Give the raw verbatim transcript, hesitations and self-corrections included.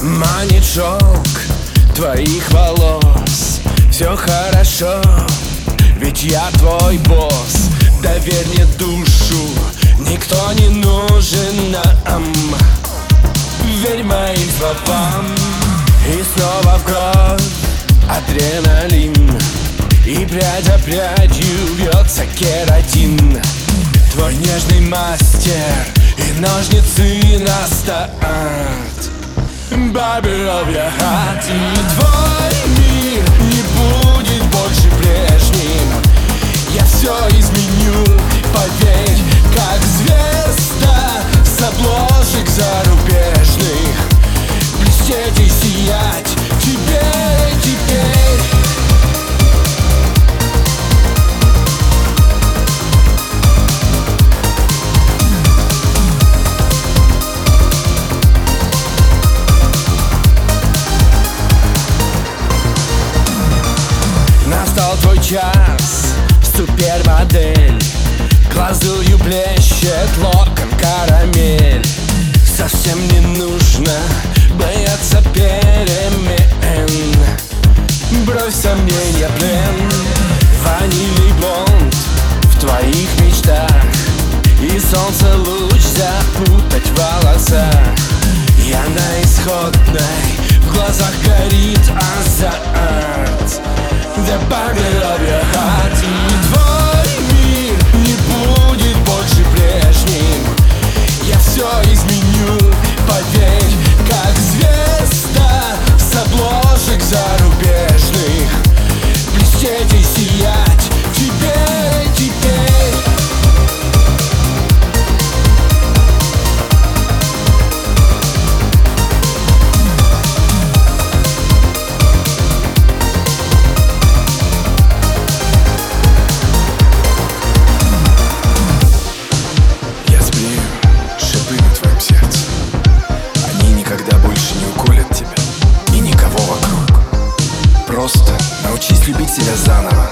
Маячок твоих волос. Все хорошо, ведь я твой босс. Доверь мне душу, никто не нужен нам. Верь моим словам. И снова в кровь адреналин, и прядь за прядью льется кератин. Твой нежный мастер и ножницы на стат. Baby, love your heart. Твой мир не будет больше прежним. Я все изменю, поверь, как звезда с обложек зарубежных. Блестеть и сиять теперь, теперь. Твой час, супермодель, глазурью блещет локон карамель. Совсем не нужно бояться перемен. Брось сомнения плен. Ванильный блонд в твоих мечтах, и солнце луч запутать в волосах. Я на исходной, в глазах горит азарт. The baby love your heart. Твой мир не будет больше прежним. Я все изменю, поверь, как звезда с обложек зарубежных. Блестеть и сиять теперь, теперь. Научись любить себя заново.